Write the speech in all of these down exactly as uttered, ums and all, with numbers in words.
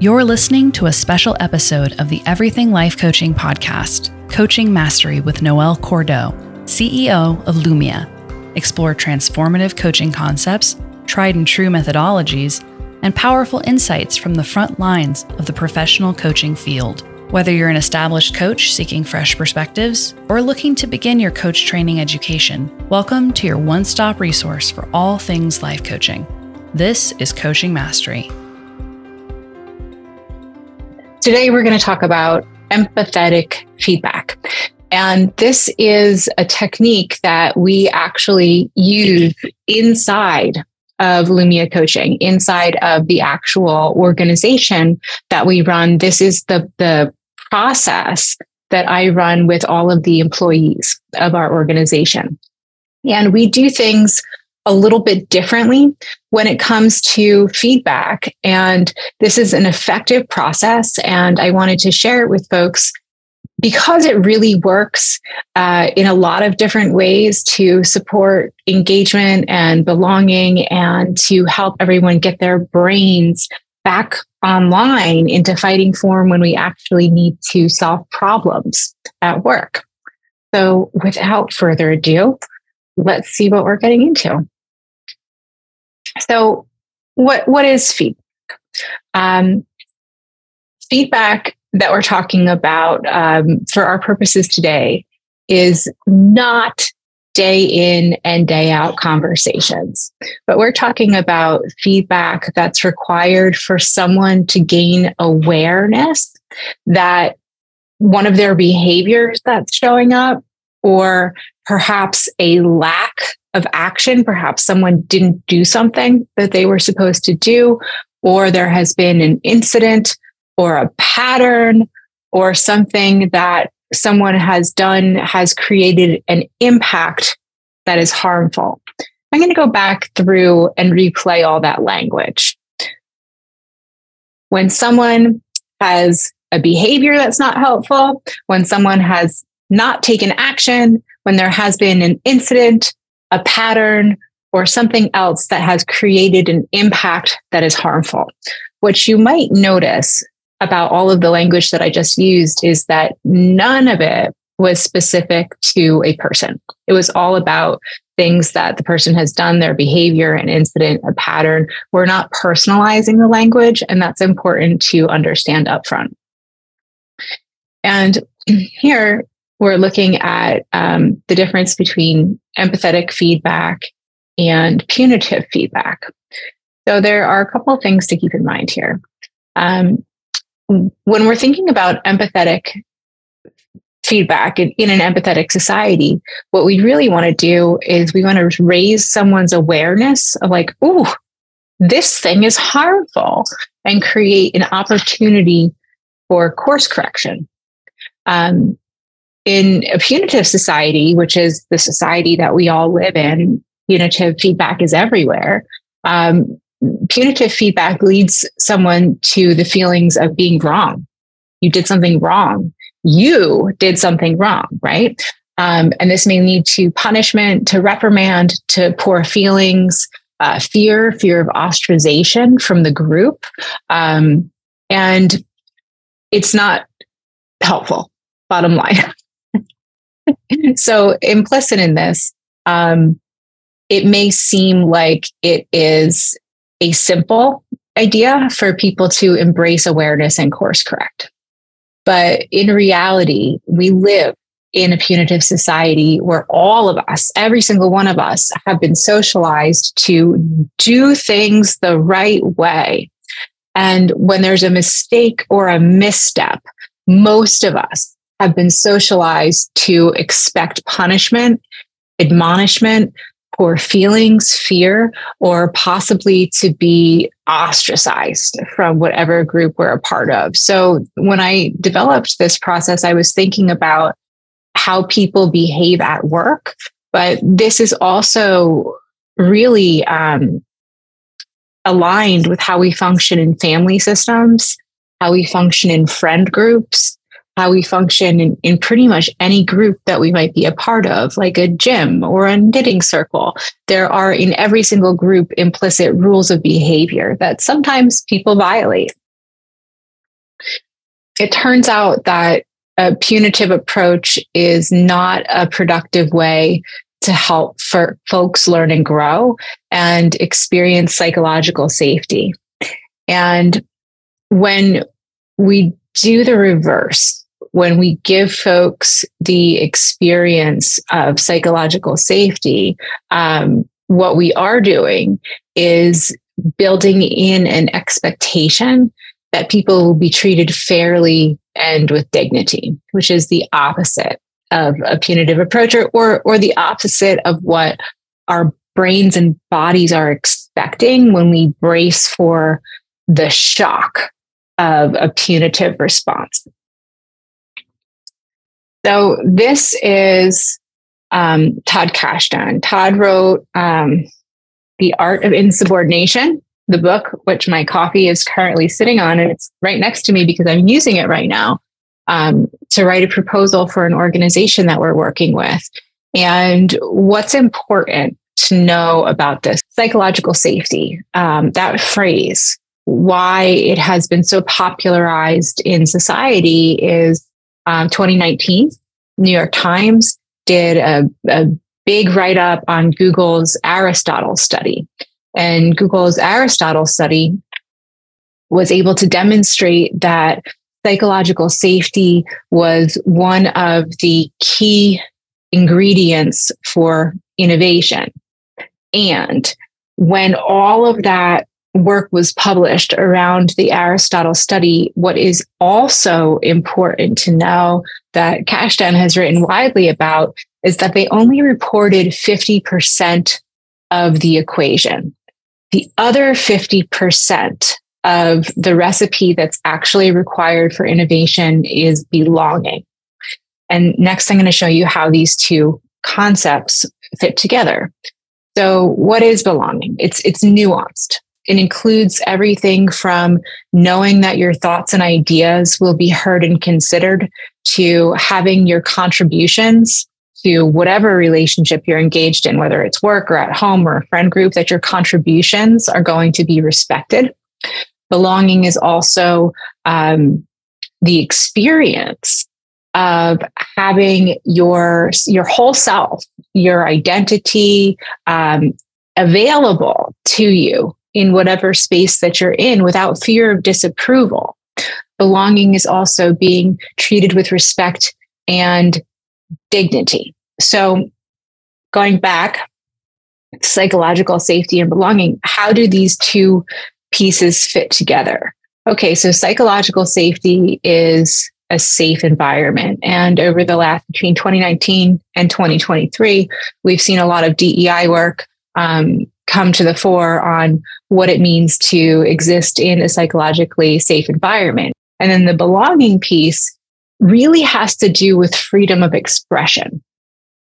You're listening to a special episode of the Everything Life Coaching podcast, Coaching Mastery with Noelle Cordeaux, C E O of Lumia. Explore transformative coaching concepts, tried and true methodologies, and powerful insights from the front lines of the professional coaching field. Whether you're an established coach seeking fresh perspectives or looking to begin your coach training education, welcome to your one-stop resource for all things life coaching. This is Coaching Mastery. Today, we're going to talk about empathetic feedback. And this is a technique that we actually use inside of Lumia Coaching, inside of the actual organization that we run. This is the, the process that I run with all of the employees of our organization. And we do things a little bit differently when it comes to feedback. And this is an effective process. And I wanted to share it with folks because it really works uh, in a lot of different ways to support engagement and belonging and to help everyone get their brains back online into fighting form when we actually need to solve problems at work. So without further ado, let's see what we're getting into. So what, what is feedback? Um, feedback that we're talking about um, for our purposes today is not day in and day out conversations, but we're talking about feedback that's required for someone to gain awareness that one of their behaviors that's showing up, or perhaps a lack of action, perhaps someone didn't do something that they were supposed to do, or there has been an incident or a pattern, or something that someone has done has created an impact that is harmful. I'm going to go back through and replay all that language. When someone has a behavior that's not helpful, when someone has not taken action, when there has been an incident, a pattern, or something else that has created an impact that is harmful. What you might notice about all of the language that I just used is that none of it was specific to a person. It was all about things that the person has done, their behavior, an incident, a pattern. We're not personalizing the language, and that's important to understand up front. And here we're looking at um, the difference between empathetic feedback and punitive feedback. So there are a couple of things to keep in mind here. Um, When we're thinking about empathetic feedback in, in an empathetic society, what we really want to do is we want to raise someone's awareness of like, ooh, this thing is harmful, and create an opportunity for course correction. Um, in a punitive society, which is the society that we all live in, punitive feedback is everywhere. Um, Punitive feedback leads someone to the feelings of being wrong. You did something wrong. You did something wrong, right? Um, and this may lead to punishment, to reprimand, to poor feelings, uh, fear, fear of ostracization from the group. Um, and it's not helpful, bottom line. So implicit in this, um, it may seem like it is a simple idea for people to embrace awareness and course correct. But in reality, we live in a punitive society where all of us, every single one of us, have been socialized to do things the right way. And when there's a mistake or a misstep, most of us have been socialized to expect punishment, admonishment, or feelings, fear, or possibly to be ostracized from whatever group we're a part of. So when I developed this process, I was thinking about how people behave at work, but this is also really um, aligned with how we function in family systems, how we function in friend groups, how we function in, in pretty much any group that we might be a part of, like a gym or a knitting circle. There are in every single group implicit rules of behavior that sometimes people violate. it turns out that a punitive approach is not a productive way to help for folks learn and grow and experience psychological safety. And when we do the reverse, when we give folks the experience of psychological safety, um, what we are doing is building in an expectation that people will be treated fairly and with dignity, which is the opposite of a punitive approach, or, or, or the opposite of what our brains and bodies are expecting when we brace for the shock of a punitive response. So this is um, Todd Kashdan. Todd wrote um, The Art of Insubordination, the book which my coffee is currently sitting on, and it's right next to me because I'm using it right now um, to write a proposal for an organization that we're working with. And what's important to know about this psychological safety, um, that phrase, why it has been so popularized in society is um, twenty nineteen, New York Times did a, a big write-up on Google's Aristotle study. And Google's Aristotle study was able to demonstrate that psychological safety was one of the key ingredients for innovation. And when all of that work was published around the Aristotle study, what is also important to know that Kashdan has written widely about is that they only reported fifty percent of the equation. The other fifty percent of the recipe that's actually required for innovation is belonging. And next, I'm going to show you how these two concepts fit together. So what is belonging? It's, it's nuanced. It includes everything from knowing that your thoughts and ideas will be heard and considered to having your contributions to whatever relationship you're engaged in, whether it's work or at home or a friend group, that your contributions are going to be respected. Belonging is also um, the experience of having your, your whole self, your identity um, available to you in whatever space that you're in without fear of disapproval. Belonging is also being treated with respect and dignity. So going back, psychological safety and belonging, how do these two pieces fit together? Okay, so psychological safety is a safe environment. And over the last, between twenty nineteen and twenty twenty-three, we've seen a lot of D E I work um, come to the fore on what it means to exist in a psychologically safe environment. And then the belonging piece really has to do with freedom of expression.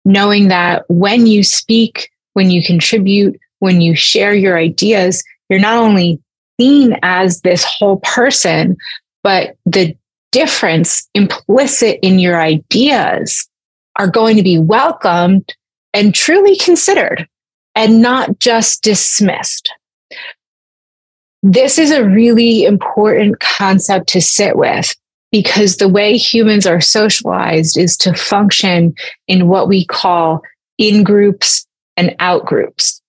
Knowing that when you speak, when you contribute, when you share your ideas, you're not only seen as this whole person, but the difference implicit in your ideas are going to be welcomed and truly considered and not just dismissed. This is a really important concept to sit with, because the way humans are socialized is to function in what we call in-groups and out-groups.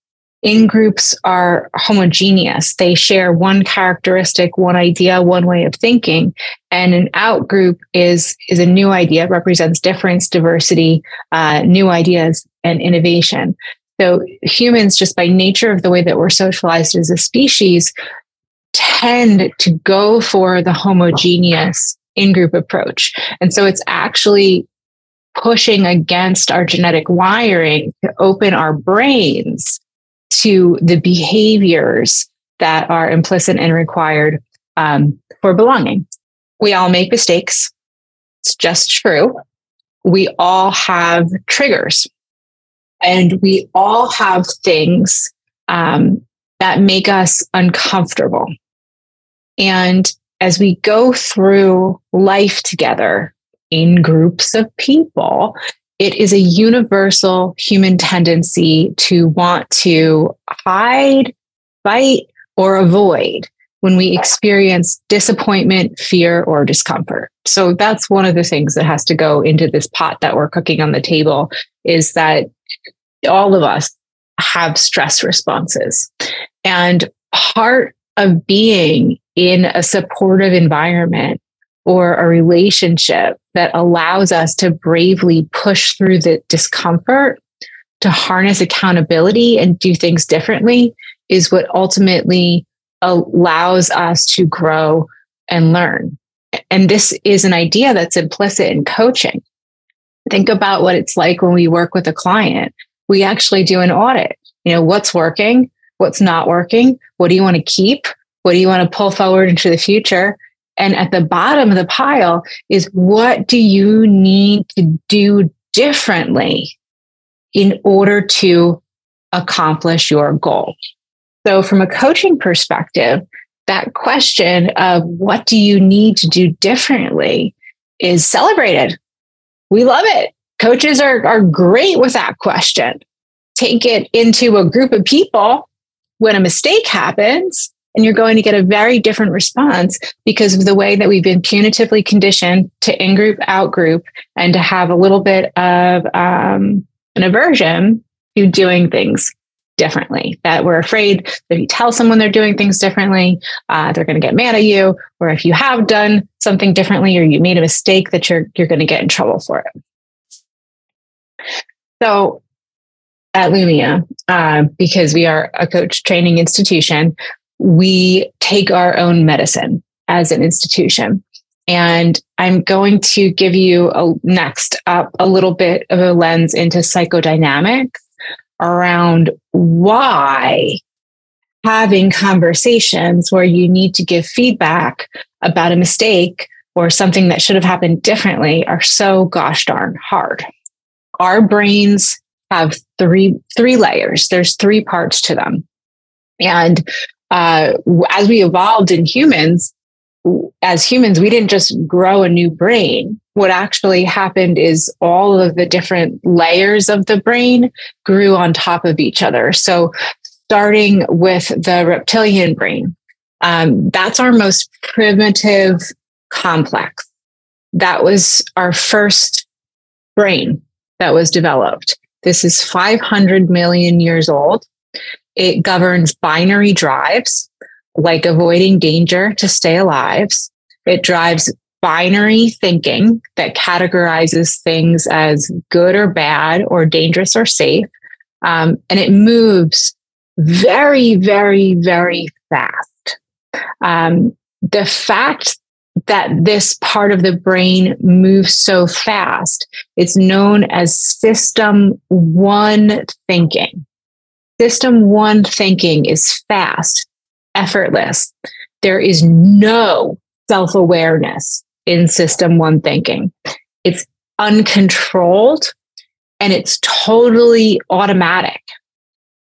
In-groups are homogeneous. They share one characteristic, one idea, one way of thinking. And an out-group is, is a new idea, represents difference, diversity, uh, new ideas, and innovation. So humans, just by nature of the way that we're socialized as a species, tend to go for the homogeneous in-group approach. And so it's actually pushing against our genetic wiring to open our brains to the behaviors that are implicit and required um, for belonging. We all make mistakes. It's just true. We all have triggers. And we all have things um, that make us uncomfortable. And as we go through life together in groups of people, it is a universal human tendency to want to hide, fight, or avoid when we experience disappointment, fear, or discomfort. So that's one of the things that has to go into this pot that we're cooking on the table, is that all of us have stress responses. And part of being in a supportive environment or a relationship that allows us to bravely push through the discomfort, to harness accountability and do things differently, is what ultimately allows us to grow and learn. And this is an idea that's implicit in coaching. Think about what it's like when we work with a client. We actually do an audit. You know, what's working? What's not working? What do you want to keep? What do you want to pull forward into the future? And at the bottom of the pile is, what do you need to do differently in order to accomplish your goal? So from a coaching perspective, that question of what do you need to do differently is celebrated. We love it. Coaches are, are great with that question. Take it into a group of people when a mistake happens, and you're going to get a very different response because of the way that we've been punitively conditioned to in-group, out-group, and to have a little bit of um, an aversion to doing things differently. That we're afraid that if you tell someone they're doing things differently, uh, they're going to get mad at you, or if you have done something differently or you made a mistake, that you're you're going to get in trouble for it. So at Lumia, uh, because we are a coach training institution, we take our own medicine as an institution. And I'm going to give you a, next up a little bit of a lens into psychodynamics around why having conversations where you need to give feedback about a mistake or something that should have happened differently are so gosh darn hard. Our brains have three three layers. There's three parts to them. And uh, as we evolved in humans, as humans, we didn't just grow a new brain. What actually happened is all of the different layers of the brain grew on top of each other. So starting with the reptilian brain, um, that's our most primitive complex. That was our first brain that was developed. This is five hundred million years old. It governs binary drives, like avoiding danger to stay alive. It drives binary thinking that categorizes things as good or bad or dangerous or safe. Um, and it moves very, very, very fast. Um, the fact that this part of the brain moves so fast, it's known as system one thinking. System one thinking is fast, effortless. There is no self-awareness in system one thinking. It's uncontrolled and it's totally automatic.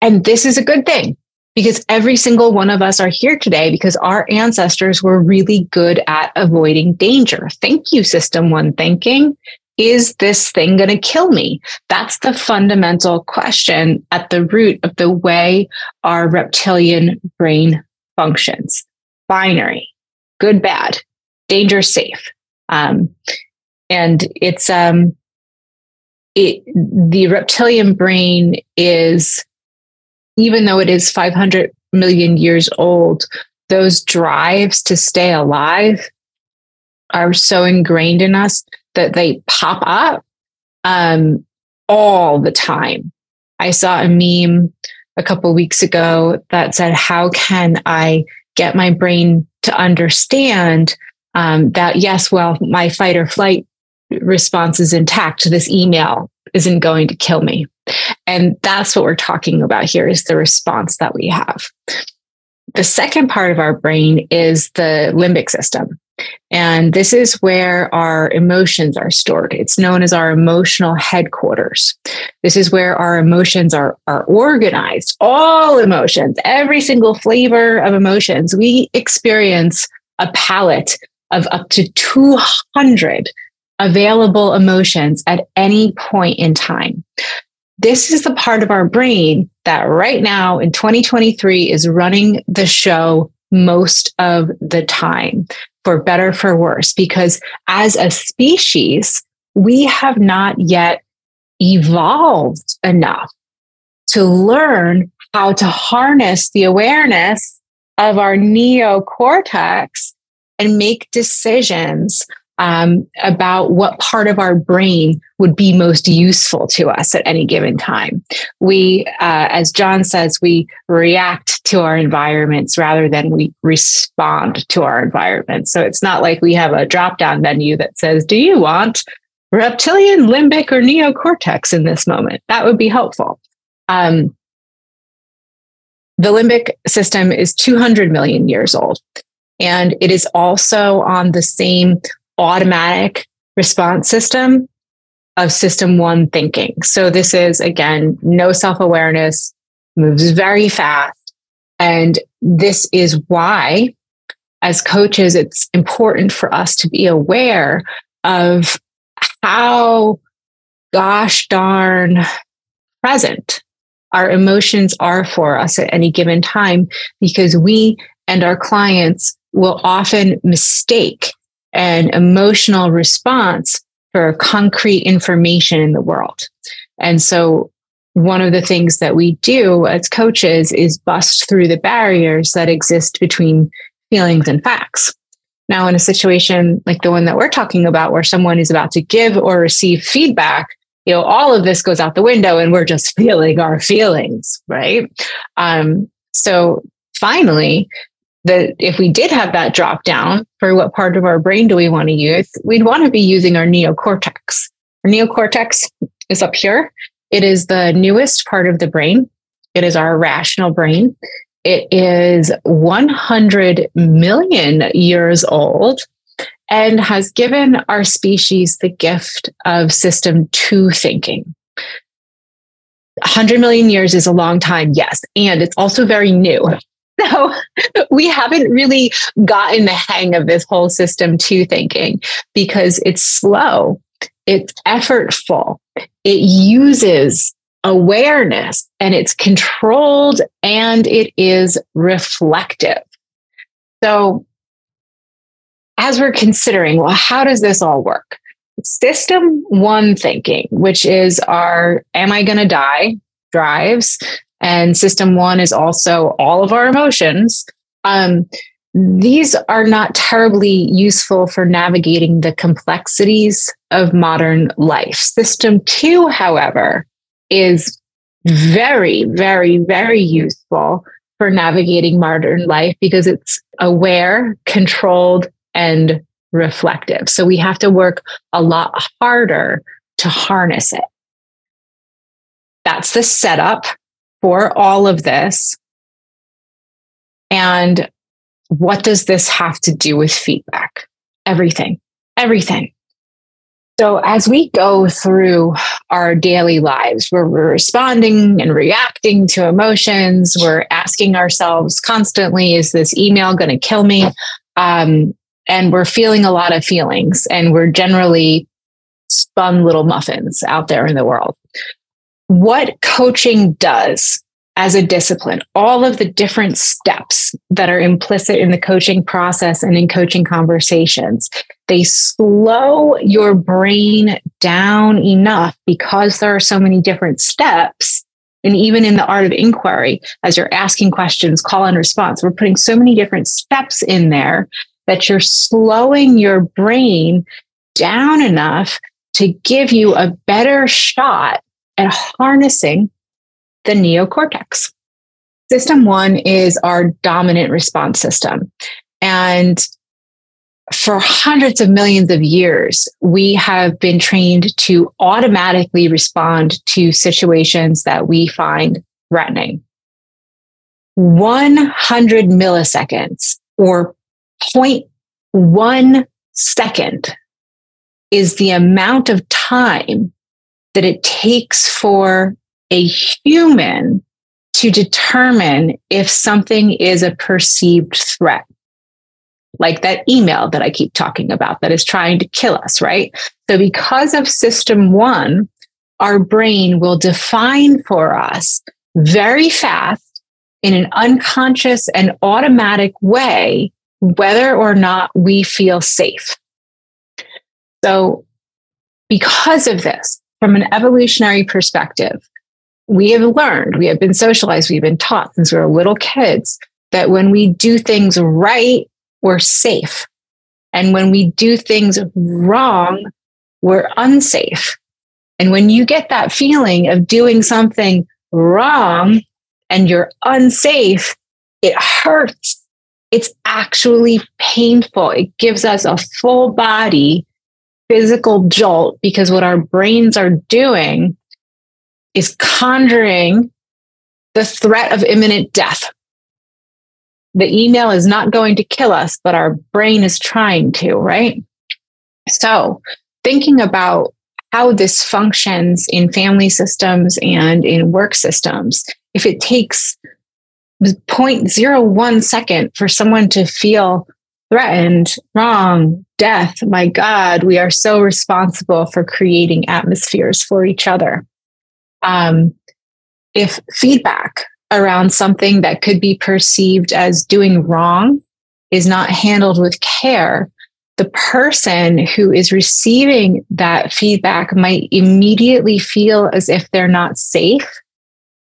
And this is a good thing, because every single one of us are here today because our ancestors were really good at avoiding danger. Thank you, system one thinking. Is this thing going to kill me? That's the fundamental question at the root of the way our reptilian brain functions. Binary, good, bad, danger, safe. Um, and it's um, it, the reptilian brain is, even though it is five hundred million years old, those drives to stay alive are so ingrained in us that they pop up um, all the time. I saw a meme a couple weeks ago that said, how can I get my brain to understand um, that, yes, well, my fight or flight response is intact. This email isn't going to kill me. And that's what we're talking about here, is the response that we have. The second part of our brain is the limbic system. And this is where our emotions are stored. It's known as our emotional headquarters. This is where our emotions are, are organized. All emotions, every single flavor of emotions. We experience a palette of up to two hundred available emotions at any point in time. This is the part of our brain that right now in twenty twenty-three is running the show most of the time, for better, for worse, because as a species, we have not yet evolved enough to learn how to harness the awareness of our neocortex and make decisions um, about what part of our brain would be most useful to us at any given time. We, uh, as John says, we react to our environments rather than we respond to our environments. So it's not like we have a drop-down menu that says, do you want reptilian, limbic, or neocortex in this moment? That would be helpful. Um, the limbic system is two hundred million years old, and it is also on the same automatic response system of system one thinking. So this is, again, no self-awareness, moves very fast. And this is why, as coaches, it's important for us to be aware of how gosh darn present our emotions are for us at any given time, because we and our clients will often mistake an emotional response for concrete information in the world. And so one of the things that we do as coaches is bust through the barriers that exist between feelings and facts. Now, in a situation like the one that we're talking about, where someone is about to give or receive feedback, you know, all of this goes out the window and we're just feeling our feelings, right? Um, so finally, that if we did have that drop down for what part of our brain do we want to use, we'd want to be using our neocortex. Our neocortex is up here. It is the newest part of the brain. It is our rational brain. It is one hundred million years old and has given our species the gift of system two thinking. one hundred million years is a long time, yes. And it's also very new. So we haven't really gotten the hang of this whole system two thinking because it's slow, it's effortful, it uses awareness, and it's controlled, and it is reflective. So as we're considering, well, how does this all work? System one thinking, which is our am I going to die drives, and system one is also all of our emotions. Um, these are not terribly useful for navigating the complexities of modern life. System two, however, is very, very, very useful for navigating modern life because it's aware, controlled, and reflective. So we have to work a lot harder to harness it. That's the setup for all of this. And what does this have to do with feedback? Everything, everything. So as we go through our daily lives, where we're responding and reacting to emotions, we're asking ourselves constantly, is this email going to kill me? Um, and we're feeling a lot of feelings, and we're generally spun little muffins out there in the world. What coaching does as a discipline, all of the different steps that are implicit in the coaching process and in coaching conversations, they slow your brain down enough because there are so many different steps. And even in the art of inquiry, as you're asking questions, call and response, we're putting so many different steps in there that you're slowing your brain down enough to give you a better shot at harnessing the neocortex. System one is our dominant response system. And for hundreds of millions of years, we have been trained to automatically respond to situations that we find threatening. one hundred milliseconds or zero point one second is the amount of time that it takes for a human to determine if something is a perceived threat. Like that email that I keep talking about that is trying to kill us, right? So because of system one, our brain will define for us very fast in an unconscious and automatic way, whether or not we feel safe. So because of this, from an evolutionary perspective, we have learned, we have been socialized, we've been taught since we were little kids that when we do things right, we're safe. And when we do things wrong, we're unsafe. And when you get that feeling of doing something wrong and you're unsafe, it hurts. It's actually painful. It gives us a full body physical jolt because what our brains are doing is conjuring the threat of imminent death. The email is not going to kill us, but our brain is trying to, right? So thinking about how this functions in family systems and in work systems, if it takes zero point zero one second for someone to feel threatened, wrong, death, my God, we are so responsible for creating atmospheres for each other. Um, if feedback around something that could be perceived as doing wrong is not handled with care, the person who is receiving that feedback might immediately feel as if they're not safe.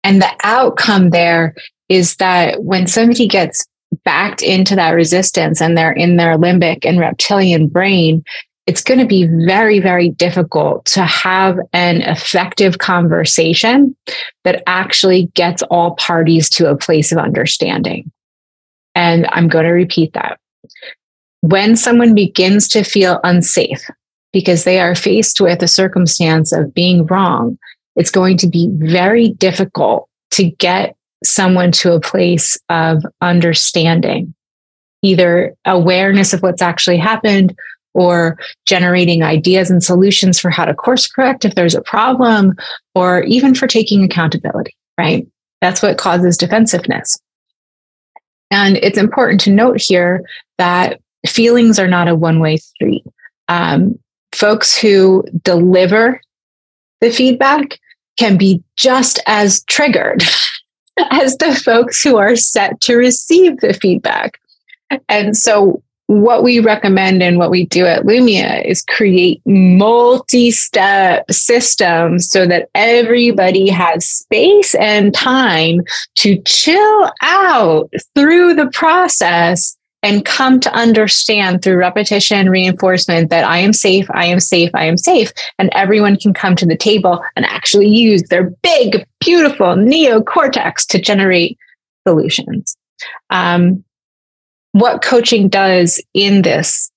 And the outcome there is that when somebody gets backed into that resistance and they're in their limbic and reptilian brain, it's going to be very, very difficult to have an effective conversation that actually gets all parties to a place of understanding. And I'm going to repeat that. When someone begins to feel unsafe because they are faced with a circumstance of being wrong, it's going to be very difficult to get someone to a place of understanding, either awareness of what's actually happened or generating ideas and solutions for how to course correct if there's a problem, or even for taking accountability, right? That's what causes defensiveness. And it's important to note here that feelings are not a one-way street. Um, folks who deliver the feedback can be just as triggered as the folks who are set to receive the feedback. And so what we recommend and what we do at Lumia is create multi-step systems so that everybody has space and time to chill out through the process and come to understand through repetition and reinforcement that I am safe, I am safe, I am safe. And everyone can come to the table and actually use their big, beautiful neocortex to generate solutions. Um, what coaching does in this,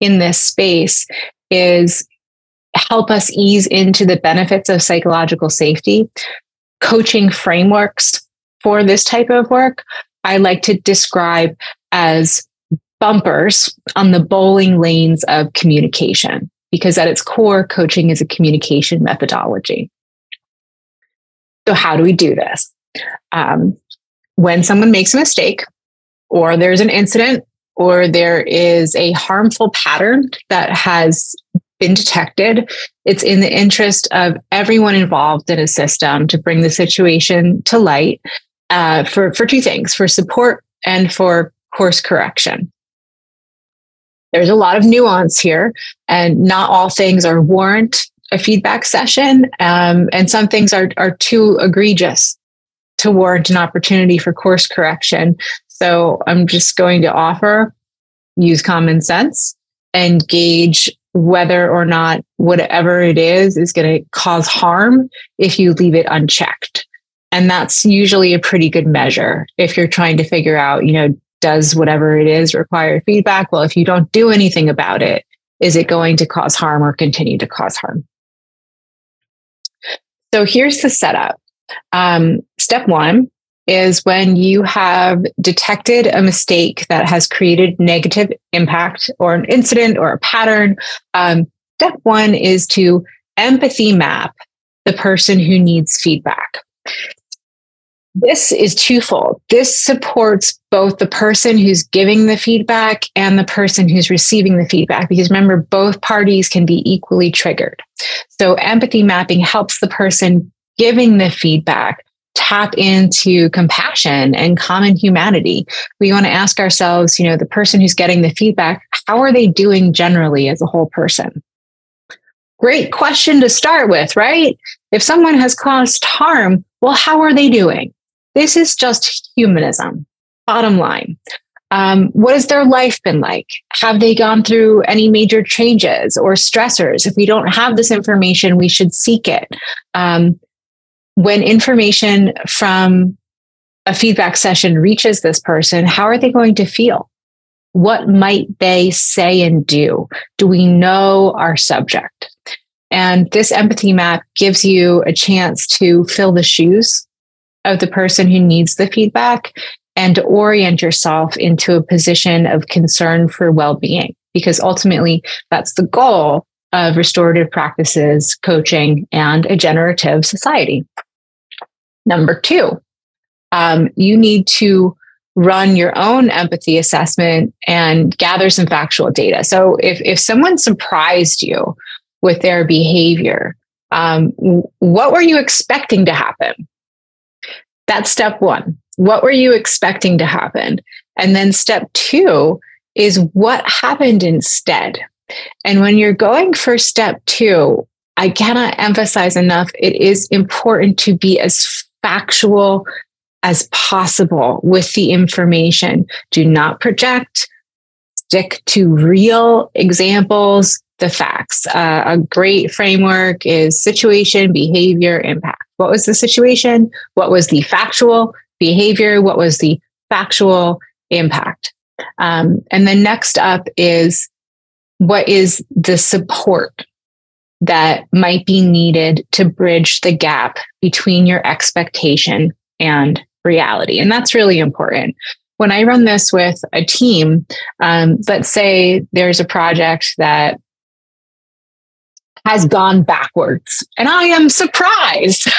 in this space is help us ease into the benefits of psychological safety. Coaching frameworks for this type of work, I like to describe as bumpers on the bowling lanes of communication, because at its core, coaching is a communication methodology. So how do we do this? Um, when someone makes a mistake, or there's an incident, or there is a harmful pattern that has been detected, it's in the interest of everyone involved in a system to bring the situation to light uh, for, for two things, for support and for course correction. There's a lot of nuance here, and not all things are warrant a feedback session, um, and some things are are too egregious to warrant an opportunity for course correction. So I'm just going to offer, use common sense, and gauge whether or not whatever it is is going to cause harm if you leave it unchecked. And that's usually a pretty good measure if you're trying to figure out, you know, does whatever it is require feedback? Well, if you don't do anything about it, is it going to cause harm or continue to cause harm? So here's the setup. Um, step one is when you have detected a mistake that has created negative impact or an incident or a pattern. Um, step one is to empathy map the person who needs feedback. This is twofold. This supports both the person who's giving the feedback and the person who's receiving the feedback, because remember, both parties can be equally triggered. So empathy mapping helps the person giving the feedback tap into compassion and common humanity. We want to ask ourselves, you know, the person who's getting the feedback, how are they doing generally as a whole person? Great question to start with, right? If someone has caused harm, well, how are they doing? This is just humanism, bottom line. Um, what has their life been like? Have they gone through any major changes or stressors? If we don't have this information, we should seek it. Um, when information from a feedback session reaches this person, how are they going to feel? What might they say and do? Do we know our subject? And this empathy map gives you a chance to fill the shoes of the person who needs the feedback and to orient yourself into a position of concern for well-being, because ultimately that's the goal of restorative practices, coaching, and a generative society. Number two, um, you need to run your own empathy assessment and gather some factual data. So if, if someone surprised you with their behavior, um, what were you expecting to happen? That's step one. What were you expecting to happen? And then step two is what happened instead. And when you're going for step two, I cannot emphasize enough, it is important to be as factual as possible with the information. Do not project. Stick to real examples, the facts. Uh, a great framework is situation, behavior, impact. What was the situation? What was the factual behavior? What was the factual impact? Um, and then next up is, what is the support that might be needed to bridge the gap between your expectation and reality? And that's really important. When I run this with a team, um, let's say there's a project that has gone backwards, and I am surprised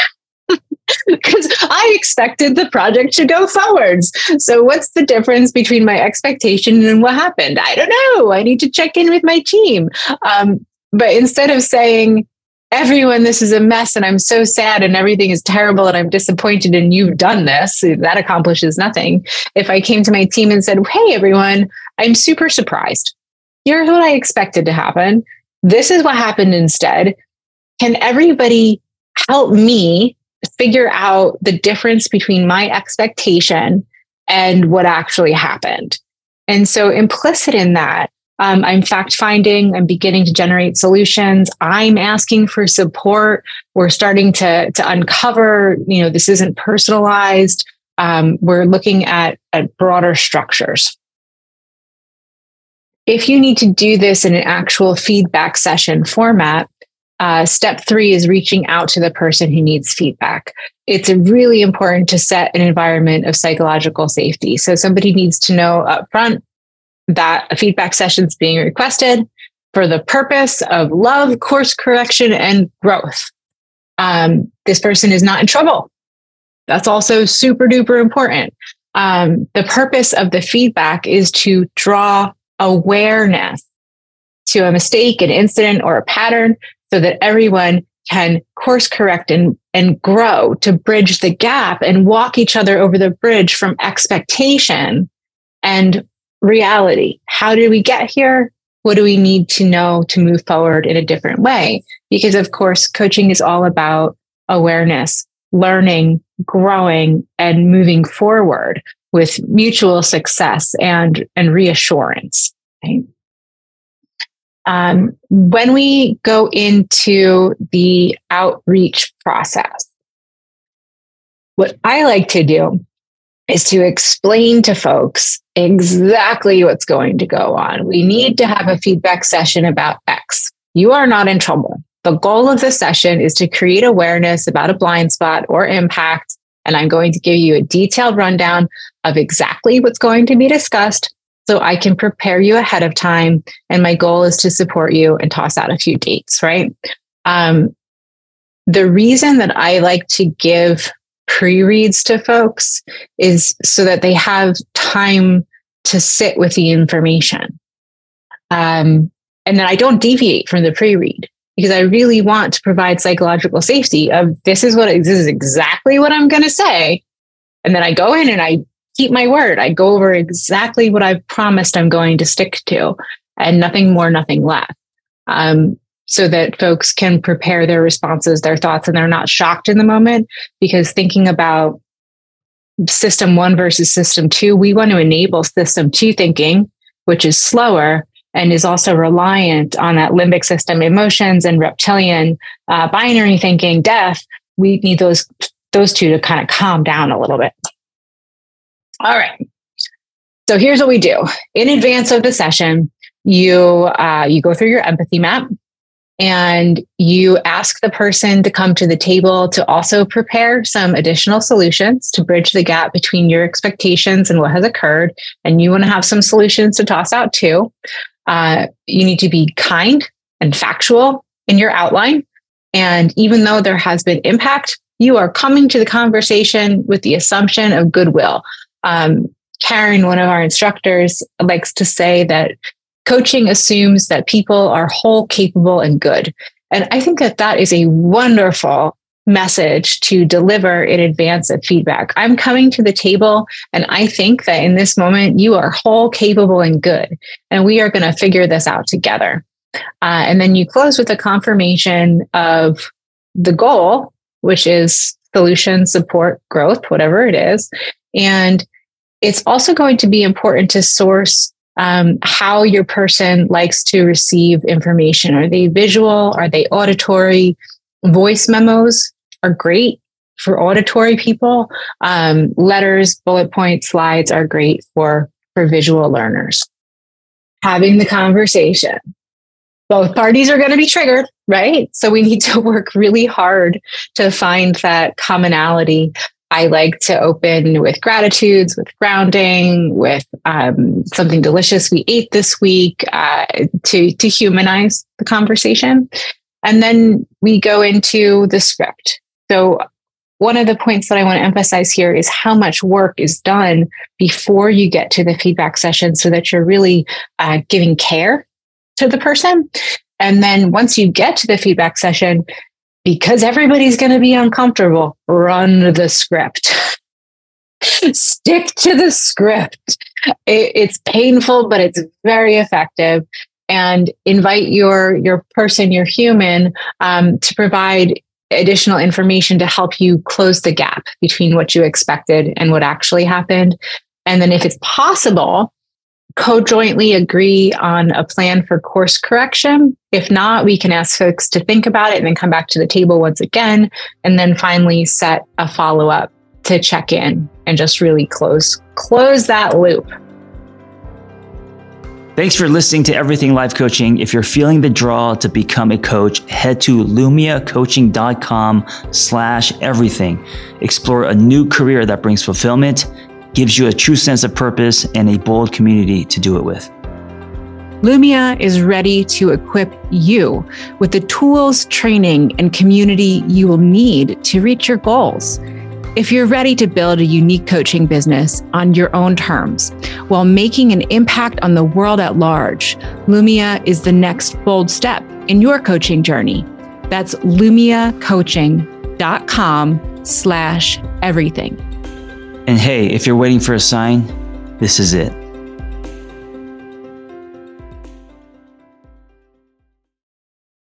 because I expected the project to go forwards. So what's the difference between my expectation and what happened? I don't know. I need to check in with my team. Um, but instead of saying, everyone, this is a mess and I'm so sad and everything is terrible and I'm disappointed and you've done this, that accomplishes nothing. If I came to my team and said, hey, everyone, I'm super surprised. Here's what I expected to happen. This is what happened instead. Can everybody help me figure out the difference between my expectation and what actually happened? And so implicit in that, um, I'm fact-finding, I'm beginning to generate solutions, I'm asking for support, we're starting to, to uncover, you know, this isn't personalized, um, we're looking at, at broader structures. If you need to do this in an actual feedback session format, Uh, step three is reaching out to the person who needs feedback. It's really important to set an environment of psychological safety. So somebody needs to know up front that a feedback session is being requested for the purpose of love, course correction, and growth. Um, this person is not in trouble. That's also super duper important. Um, the purpose of the feedback is to draw awareness to a mistake, an incident, or a pattern, so that everyone can course correct and, and grow to bridge the gap and walk each other over the bridge from expectation and reality. How did we get here? What do we need to know to move forward in a different way? Because of course, coaching is all about awareness, learning, growing, and moving forward with mutual success and, and reassurance, right? Um, when we go into the outreach process, what I like to do is to explain to folks exactly what's going to go on. We need to have a feedback session about X. You are not in trouble. The goal of the session is to create awareness about a blind spot or impact. And I'm going to give you a detailed rundown of exactly what's going to be discussed, so I can prepare you ahead of time. And my goal is to support you and toss out a few dates, right? Um, the reason that I like to give pre-reads to folks is so that they have time to sit with the information. Um, and then I don't deviate from the pre-read. because I really want to provide psychological safety of this is what this is exactly what I'm going to say. And then I go in and I keep my word. I go over exactly what I've promised I'm going to stick to, and nothing more, nothing less. Um, so that folks can prepare their responses, their thoughts, and they're not shocked in the moment, because thinking about system one versus system two, we want to enable system two thinking, which is slower and is also reliant on that limbic system, emotions, and reptilian uh, binary thinking, death. We need those those two to kind of calm down a little bit. All right. So here's what we do. In advance of the session, you uh, you go through your empathy map and you ask the person to come to the table to also prepare some additional solutions to bridge the gap between your expectations and what has occurred. And you want to have some solutions to toss out too. Uh, you need to be kind and factual in your outline. And even though there has been impact, you are coming to the conversation with the assumption of goodwill. Um, Karen, one of our instructors, likes to say that coaching assumes that people are whole, capable, and good. And I think that that is a wonderful message to deliver in advance of feedback. I'm coming to the table and I think that in this moment, you are whole, capable, and good. And we are going to figure this out together. Uh, and then you close with a confirmation of the goal, which is solution, support, growth, whatever it is. And it's also going to be important to source um, how your person likes to receive information. Are they visual? Are they auditory? Voice memos are great for auditory people. Um, letters, bullet points, slides are great for, for visual learners. Having the conversation. Both parties are going to be triggered, right? So we need to work really hard to find that commonality. I like to open with gratitudes, with grounding, with um, something delicious we ate this week uh, to, to humanize the conversation. And then we go into the script. So one of the points that I want to emphasize here is how much work is done before you get to the feedback session so that you're really uh, giving care to the person. And then once you get to the feedback session, because everybody's going to be uncomfortable, run the script. Stick to the script. It, it's painful, but it's very effective. And invite your, your person, your human, um, to provide additional information to help you close the gap between what you expected and what actually happened. And then if it's possible, co-jointly agree on a plan for course correction. If not, we can ask folks to think about it and then come back to the table once again, and then finally set a follow-up to check in and just really close, close that loop. Thanks for listening to Everything Life Coaching. If you're feeling the draw to become a coach, head to lumiacoaching.com slash everything. Explore a new career that brings fulfillment, gives you a true sense of purpose, and a bold community to do it with. Lumia is ready to equip you with the tools, training, and community you will need to reach your goals. If you're ready to build a unique coaching business on your own terms while making an impact on the world at large, Lumia is the next bold step in your coaching journey. That's lumiacoaching.com slash everything. And hey, if you're waiting for a sign, this is it.